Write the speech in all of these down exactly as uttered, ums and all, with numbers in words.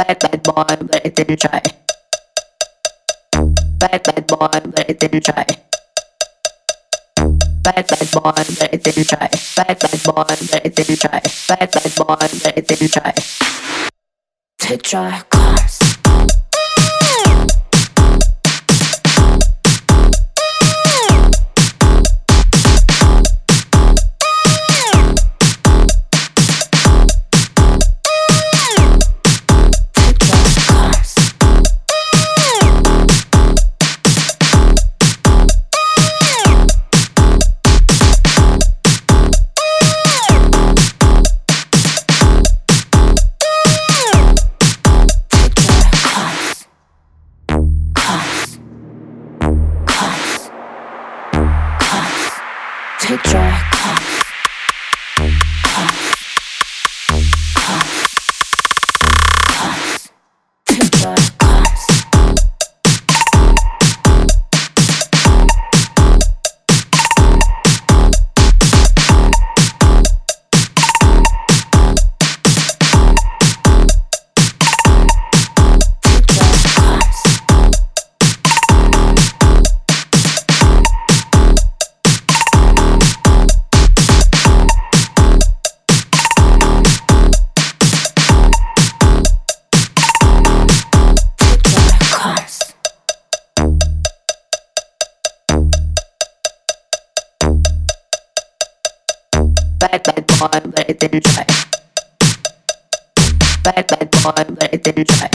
Bad bad boy, but it didn't try. Bad bad boy, but it didn't try. Bad bad boy, but it didn't try. Bad bad boy, but it didn't try. Bad bad boy, but it didn't try. To try cars. Bad bad boy, but it didn't try. Bad bad boy, but it didn't try.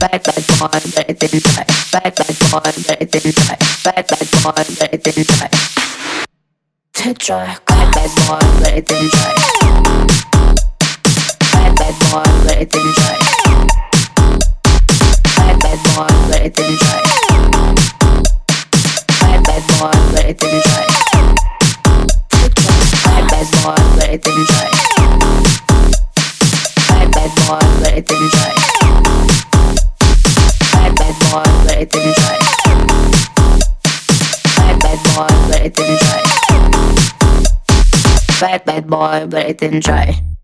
Bad bad boy, but it didn't try. Bad bad boy, but it didn't try. Bad bad boy, but it didn't try. To try, bad bad boy, but it didn't try. Bad bad boy, but it didn't try. Bad bad boy, but it didn't try. Bad bad boy, but it didn't try. Bad boy, but it didn't try. Bad bad boy, but it didn't try. Bad bad boy, but it didn't try. Bad bad boy, but it didn't try. Bad bad boy, but it didn't try.